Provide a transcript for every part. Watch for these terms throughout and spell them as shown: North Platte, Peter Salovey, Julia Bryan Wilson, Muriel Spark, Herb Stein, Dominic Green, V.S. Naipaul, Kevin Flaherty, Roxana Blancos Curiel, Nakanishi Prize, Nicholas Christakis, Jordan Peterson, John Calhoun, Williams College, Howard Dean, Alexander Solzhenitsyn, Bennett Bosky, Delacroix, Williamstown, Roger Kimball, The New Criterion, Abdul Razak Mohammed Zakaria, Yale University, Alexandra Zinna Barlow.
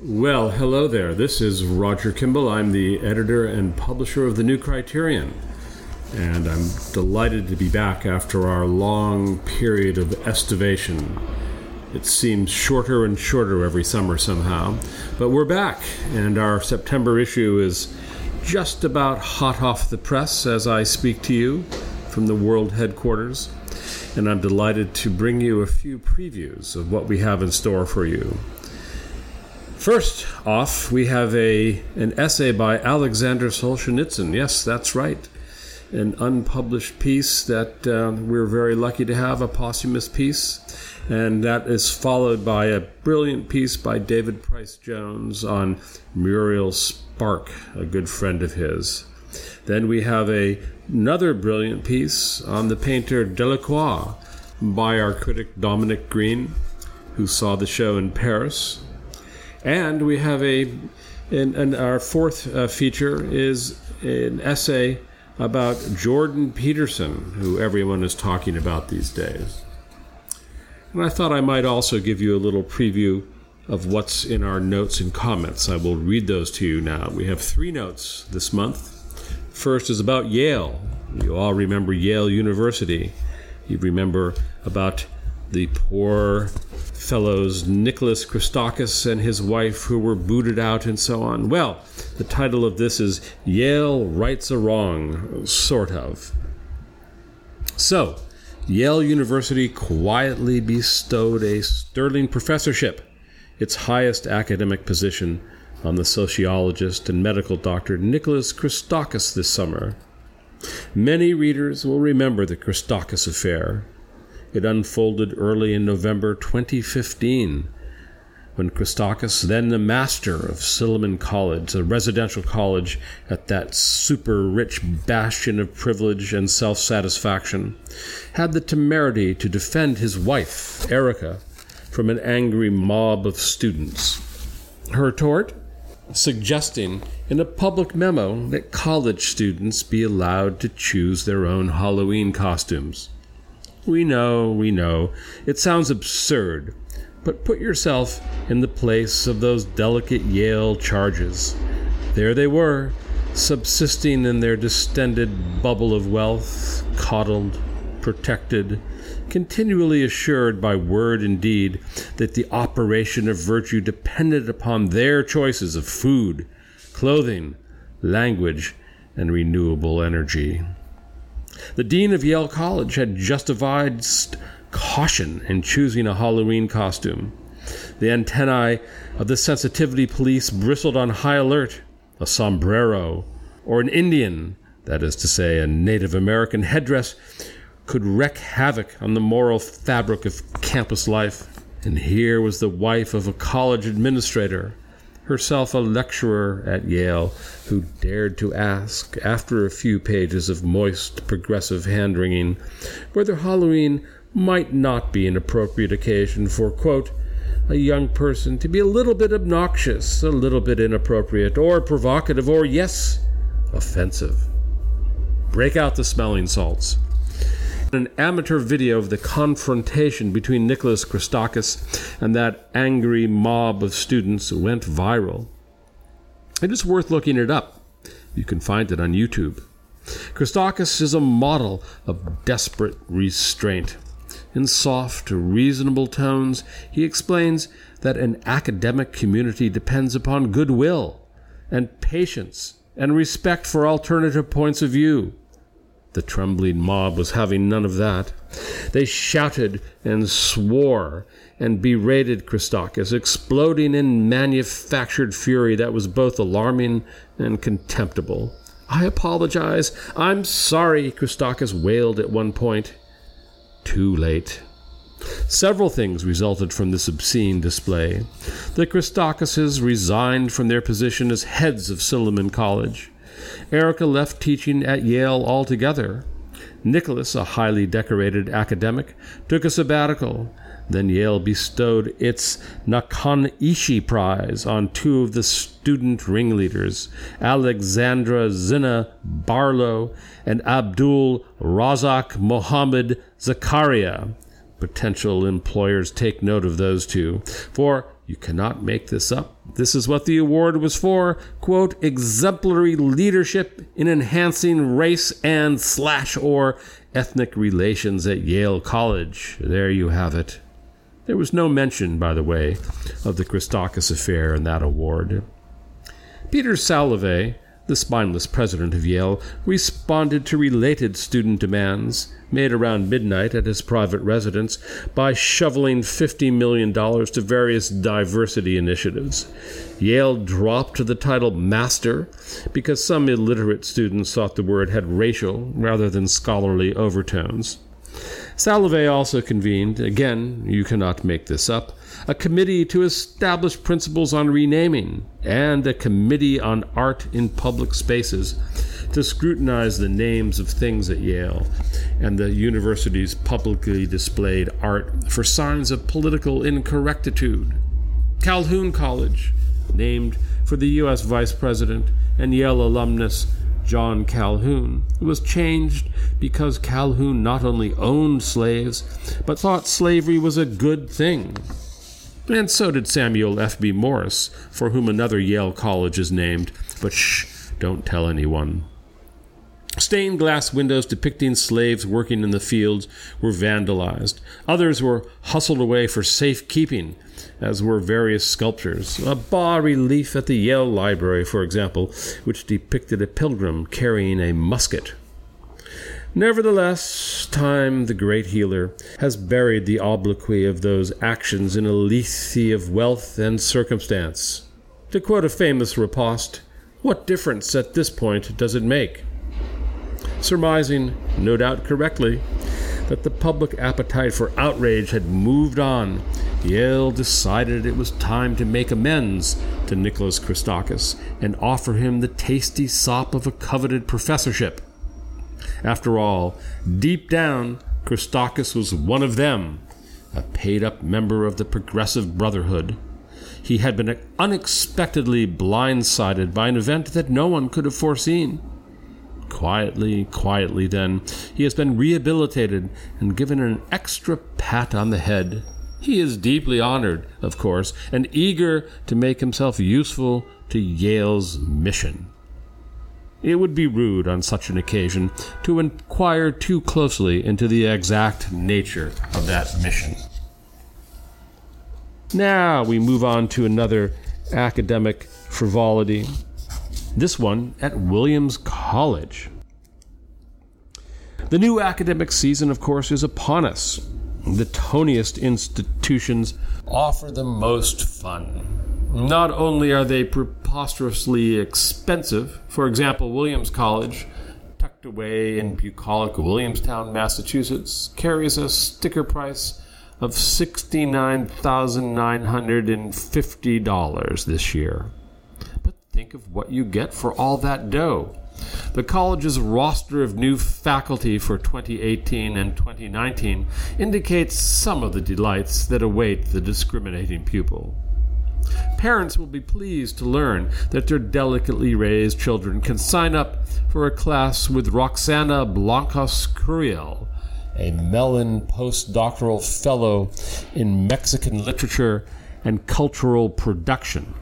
Well, hello there. This is Roger Kimball. I'm the editor and publisher of The New Criterion. And I'm delighted to be back after our long period of estivation. It seems shorter and shorter every summer somehow. But we're back, and our September issue is just about hot off the press as I speak to you from the world headquarters. And I'm delighted to bring you a few previews of what we have in store for you. First off, we have an essay by Alexander Solzhenitsyn. Yes, that's right. An unpublished piece that we're very lucky to have, a posthumous piece. And that is followed by a brilliant piece by David Price Jones on Muriel Spark, a good friend of his. Then we have another brilliant piece on the painter Delacroix by our critic Dominic Green, who saw the show in Paris. And we have our fourth feature is an essay about Jordan Peterson, who everyone is talking about these days. And I thought I might also give you a little preview of what's in our notes and comments. I will read those to you now. We have 3 notes this month. First is about Yale. You all remember Yale University. You remember about the poor fellows Nicholas Christakis and his wife who were booted out and so on. Well, the title of this is Yale Rights a Wrong, sort of. So, Yale University quietly bestowed a Sterling Professorship, its highest academic position, on the sociologist and medical doctor Nicholas Christakis this summer. Many readers will remember the Christakis affair. It unfolded early in November 2015 when Christakis, then the master of Silliman College, a residential college at that super-rich bastion of privilege and self-satisfaction, had the temerity to defend his wife, Erica, from an angry mob of students. Her tort? Suggesting in a public memo that college students be allowed to choose their own Halloween costumes. We know. It sounds absurd, but put yourself in the place of those delicate Yale charges. There they were, subsisting in their distended bubble of wealth, coddled, protected, continually assured by word and deed that the operation of virtue depended upon their choices of food, clothing, language, and renewable energy. The dean of Yale College had justified caution in choosing a Halloween costume. The antennae of the sensitivity police bristled on high alert. A sombrero, or an Indian, that is to say, a Native American headdress, could wreak havoc on the moral fabric of campus life. And here was the wife of a college administrator, herself a lecturer at Yale, who dared to ask, after a few pages of moist, progressive hand-wringing, whether Halloween might not be an appropriate occasion for, quote, a young person to be a little bit obnoxious, a little bit inappropriate, or provocative, or, yes, offensive. Break out the smelling salts. An amateur video of the confrontation between Nicholas Christakis and that angry mob of students went viral. It is worth looking it up. You can find it on YouTube. Christakis is a model of desperate restraint. In soft, reasonable tones, he explains that an academic community depends upon goodwill and patience and respect for alternative points of view. The trembling mob was having none of that. They shouted and swore and berated Christakis, exploding in manufactured fury that was both alarming and contemptible. I apologize. I'm sorry, Christakis wailed at one point. Too late. Several things resulted from this obscene display. The Christakises resigned from their position as heads of Silliman College. Erica left teaching at Yale altogether. Nicholas, a highly decorated academic, took a sabbatical. Then Yale bestowed its Nakanishi Prize on 2 of the student ringleaders, Alexandra Zinna Barlow and Abdul Razak Mohammed Zakaria. Potential employers take note of those 2, for You cannot make this up. This is what the award was for, quote, exemplary leadership in enhancing race and /or ethnic relations at Yale College. There you have it. There was no mention, by the way, of the Christakis affair in that award. Peter Salovey, the spineless president of Yale, responded to related student demands made around midnight at his private residence by shoveling $50 million to various diversity initiatives. Yale dropped the title master because some illiterate students thought the word had racial rather than scholarly overtones. Salovey also convened, again, you cannot make this up, a committee to establish principles on renaming and a committee on art in public spaces to scrutinize the names of things at Yale and the university's publicly displayed art for signs of political incorrectitude. Calhoun College, named for the U.S. Vice President and Yale alumnus John Calhoun. It was changed because Calhoun not only owned slaves, but thought slavery was a good thing. And so did Samuel F.B. Morse, for whom another Yale college is named, but shh, don't tell anyone. Stained glass windows depicting slaves working in the fields were vandalized. Others were hustled away for safekeeping, as were various sculptures. A bas-relief at the Yale Library, for example, which depicted a pilgrim carrying a musket. Nevertheless, time, the great healer, has buried the obloquy of those actions in a lethe of wealth and circumstance. To quote a famous riposte, what difference at this point does it make? Surmising, no doubt correctly, that the public appetite for outrage had moved on, Yale decided it was time to make amends to Nicholas Christakis and offer him the tasty sop of a coveted professorship. After all, deep down, Christakis was one of them, a paid-up member of the Progressive Brotherhood. He had been unexpectedly blindsided by an event that no one could have foreseen. Quietly, then, he has been rehabilitated and given an extra pat on the head. He is deeply honored, of course, and eager to make himself useful to Yale's mission. It would be rude on such an occasion to inquire too closely into the exact nature of that mission. Now we move on to another academic frivolity. This one at Williams College. The new academic season, of course, is upon us. The toniest institutions offer the most fun. Not only are they preposterously expensive, for example, Williams College, tucked away in bucolic Williamstown, Massachusetts, carries a sticker price of $69,950 this year. Think of what you get for all that dough. The college's roster of new faculty for 2018 and 2019 indicates some of the delights that await the discriminating pupil. Parents will be pleased to learn that their delicately raised children can sign up for a class with Roxana Blancos Curiel, a Mellon postdoctoral fellow in Mexican literature and cultural production,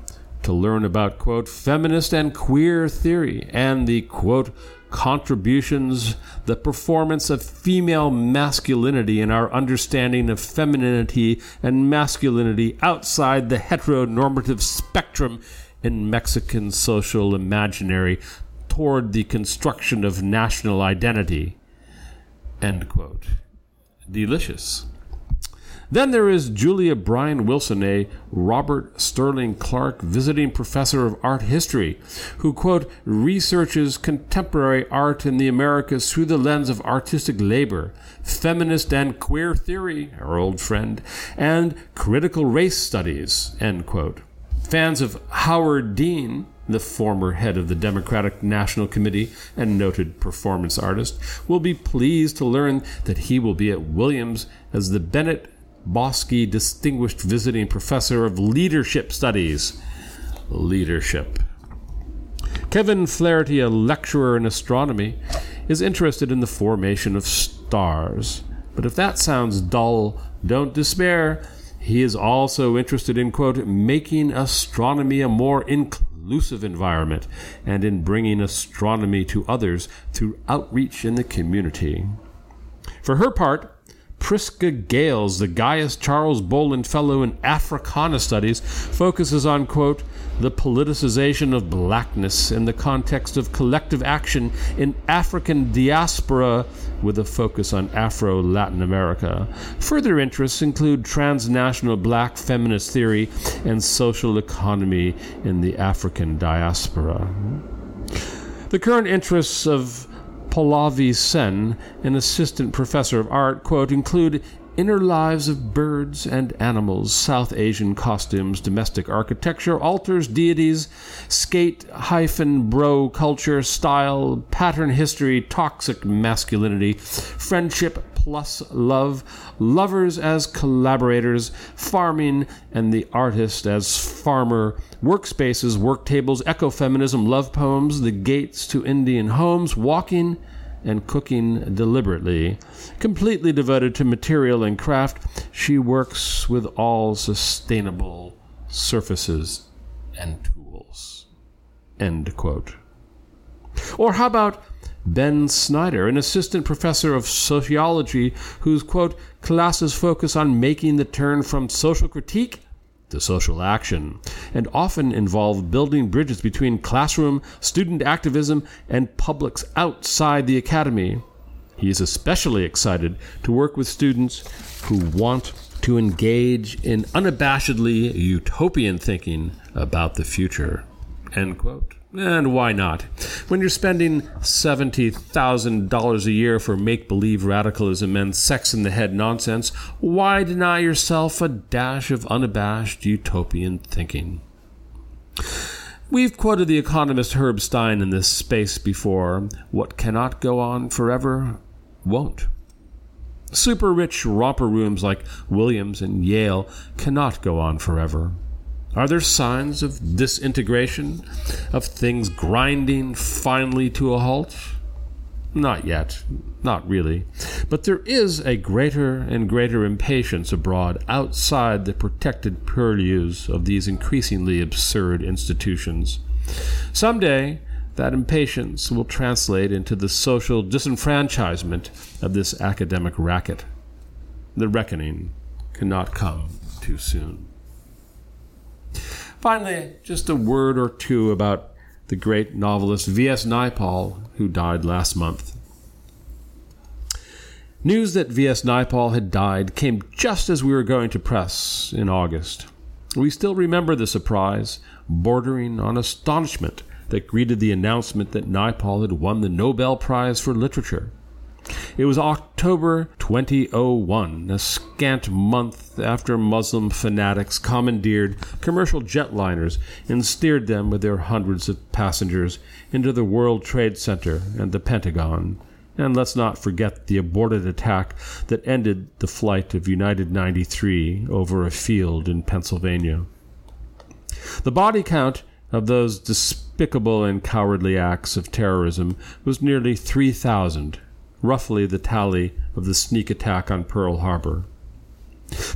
to learn about, quote, feminist and queer theory and the, quote, contributions, the performance of female masculinity in our understanding of femininity and masculinity outside the heteronormative spectrum in Mexican social imaginary toward the construction of national identity, end quote. Delicious. Then there is Julia Bryan Wilson, a Robert Sterling Clark visiting professor of art history, who, quote, researches contemporary art in the Americas through the lens of artistic labor, feminist and queer theory, our old friend, and critical race studies, end quote. Fans of Howard Dean, the former head of the Democratic National Committee and noted performance artist, will be pleased to learn that he will be at Williams as the Bennett Bosky Distinguished Visiting Professor of Leadership Studies. Leadership. Kevin Flaherty, a lecturer in astronomy, is interested in the formation of stars. But if that sounds dull, don't despair. He is also interested in, quote, making astronomy a more inclusive environment and in bringing astronomy to others through outreach in the community. For her part, Prisca Gales, the Gaius Charles Boland Fellow in Africana Studies, focuses on, quote, the politicization of blackness in the context of collective action in African diaspora with a focus on Afro-Latin America. Further interests include transnational black feminist theory and social economy in the African diaspora. The current interests of Pallavi Sen, an assistant professor of art, quote, include inner lives of birds and animals, South Asian costumes, domestic architecture, altars, deities, skate-bro culture, style, pattern history, toxic masculinity, friendship plus love, lovers as collaborators, farming, and the artist as farmer, workspaces, work tables, ecofeminism, love poems, the gates to Indian homes, walking and cooking deliberately. Completely devoted to material and craft, she works with all sustainable surfaces and tools. End quote. Or how about Ben Snyder, an assistant professor of sociology whose, quote, classes focus on making the turn from social critique to social action and often involve building bridges between classroom, student activism, and publics outside the academy. He is especially excited to work with students who want to engage in unabashedly utopian thinking about the future. End quote. And why not? When you're spending $70,000 a year for make-believe radicalism and sex-in-the-head nonsense, why deny yourself a dash of unabashed utopian thinking? We've quoted the economist Herb Stein in this space before. What cannot go on forever won't. Super-rich romper rooms like Williams and Yale cannot go on forever. Are there signs of disintegration, of things grinding finally to a halt? Not yet, not really. But there is a greater and greater impatience abroad outside the protected purlieus of these increasingly absurd institutions. Someday, that impatience will translate into the social disenfranchisement of this academic racket. The reckoning cannot come too soon. Finally, just a word or two about the great novelist V.S. Naipaul, who died last month. News that V.S. Naipaul had died came just as we were going to press in August. We still remember the surprise, bordering on astonishment, that greeted the announcement that Naipaul had won the Nobel Prize for Literature. It was October 2001, a scant month after Muslim fanatics commandeered commercial jetliners and steered them with their hundreds of passengers into the World Trade Center and the Pentagon. And let's not forget the aborted attack that ended the flight of United 93 over a field in Pennsylvania. The body count of those despicable and cowardly acts of terrorism was nearly 3,000. Roughly the tally of the sneak attack on Pearl Harbor.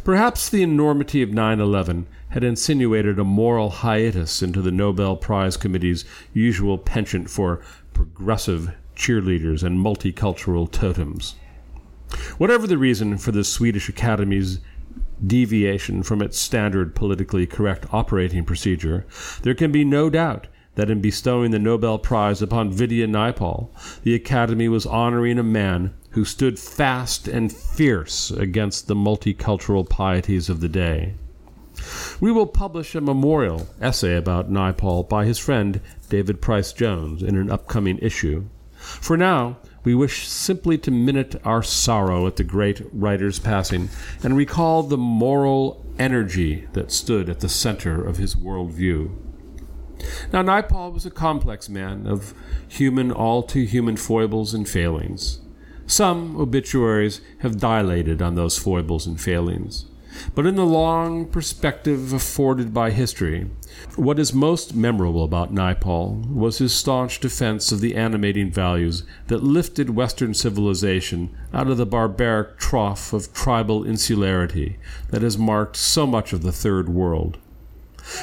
Perhaps the enormity of 9/11 had insinuated a moral hiatus into the Nobel Prize Committee's usual penchant for progressive cheerleaders and multicultural totems. Whatever the reason for the Swedish Academy's deviation from its standard politically correct operating procedure, there can be no doubt that in bestowing the Nobel Prize upon Vidya Naipaul, the Academy was honoring a man who stood fast and fierce against the multicultural pieties of the day. We will publish a memorial essay about Naipaul by his friend David Price Jones in an upcoming issue. For now, we wish simply to minute our sorrow at the great writer's passing and recall the moral energy that stood at the center of his worldview. Now, Naipaul was a complex man of all too human foibles and failings. Some obituaries have dilated on those foibles and failings. But in the long perspective afforded by history, what is most memorable about Naipaul was his staunch defense of the animating values that lifted Western civilization out of the barbaric trough of tribal insularity that has marked so much of the Third World.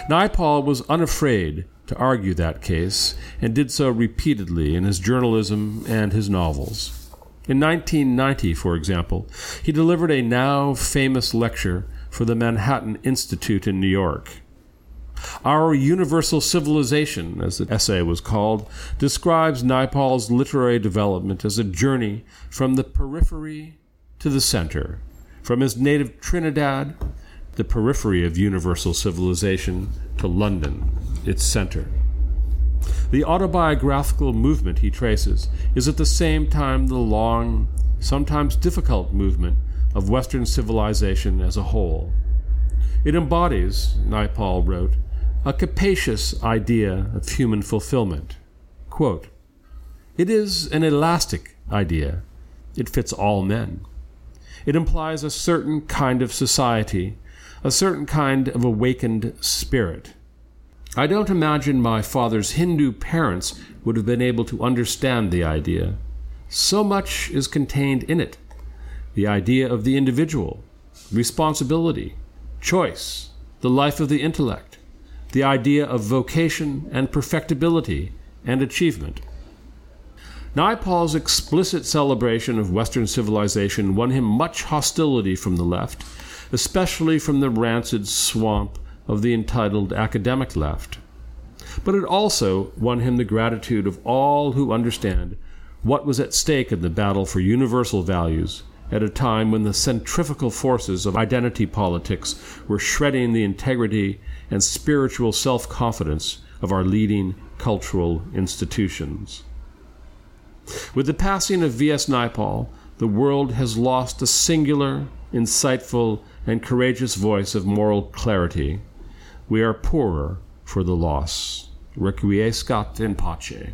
Naipaul was unafraid to argue that case, and did so repeatedly in his journalism and his novels. In 1990, for example, he delivered a now famous lecture for the Manhattan Institute in New York. Our Universal Civilization, as the essay was called, describes Naipaul's literary development as a journey from the periphery to the center, from his native Trinidad, the periphery of universal civilization, to London, its center. The autobiographical movement he traces is at the same time the long, sometimes difficult movement of Western civilization as a whole. It embodies, Naipaul wrote, a capacious idea of human fulfillment. Quote, "It is an elastic idea. It fits all men. It implies a certain kind of society, a certain kind of awakened spirit. I don't imagine my father's Hindu parents would have been able to understand the idea. So much is contained in it. The idea of the individual, responsibility, choice, the life of the intellect, the idea of vocation and perfectibility and achievement." Naipaul's explicit celebration of Western civilization won him much hostility from the left, especially from the rancid swamp of the entitled academic left. But it also won him the gratitude of all who understand what was at stake in the battle for universal values at a time when the centrifugal forces of identity politics were shredding the integrity and spiritual self-confidence of our leading cultural institutions. With the passing of V.S. Naipaul, the world has lost a singular, insightful, and courageous voice of moral clarity. We are poorer for the loss. Requiescat in pace.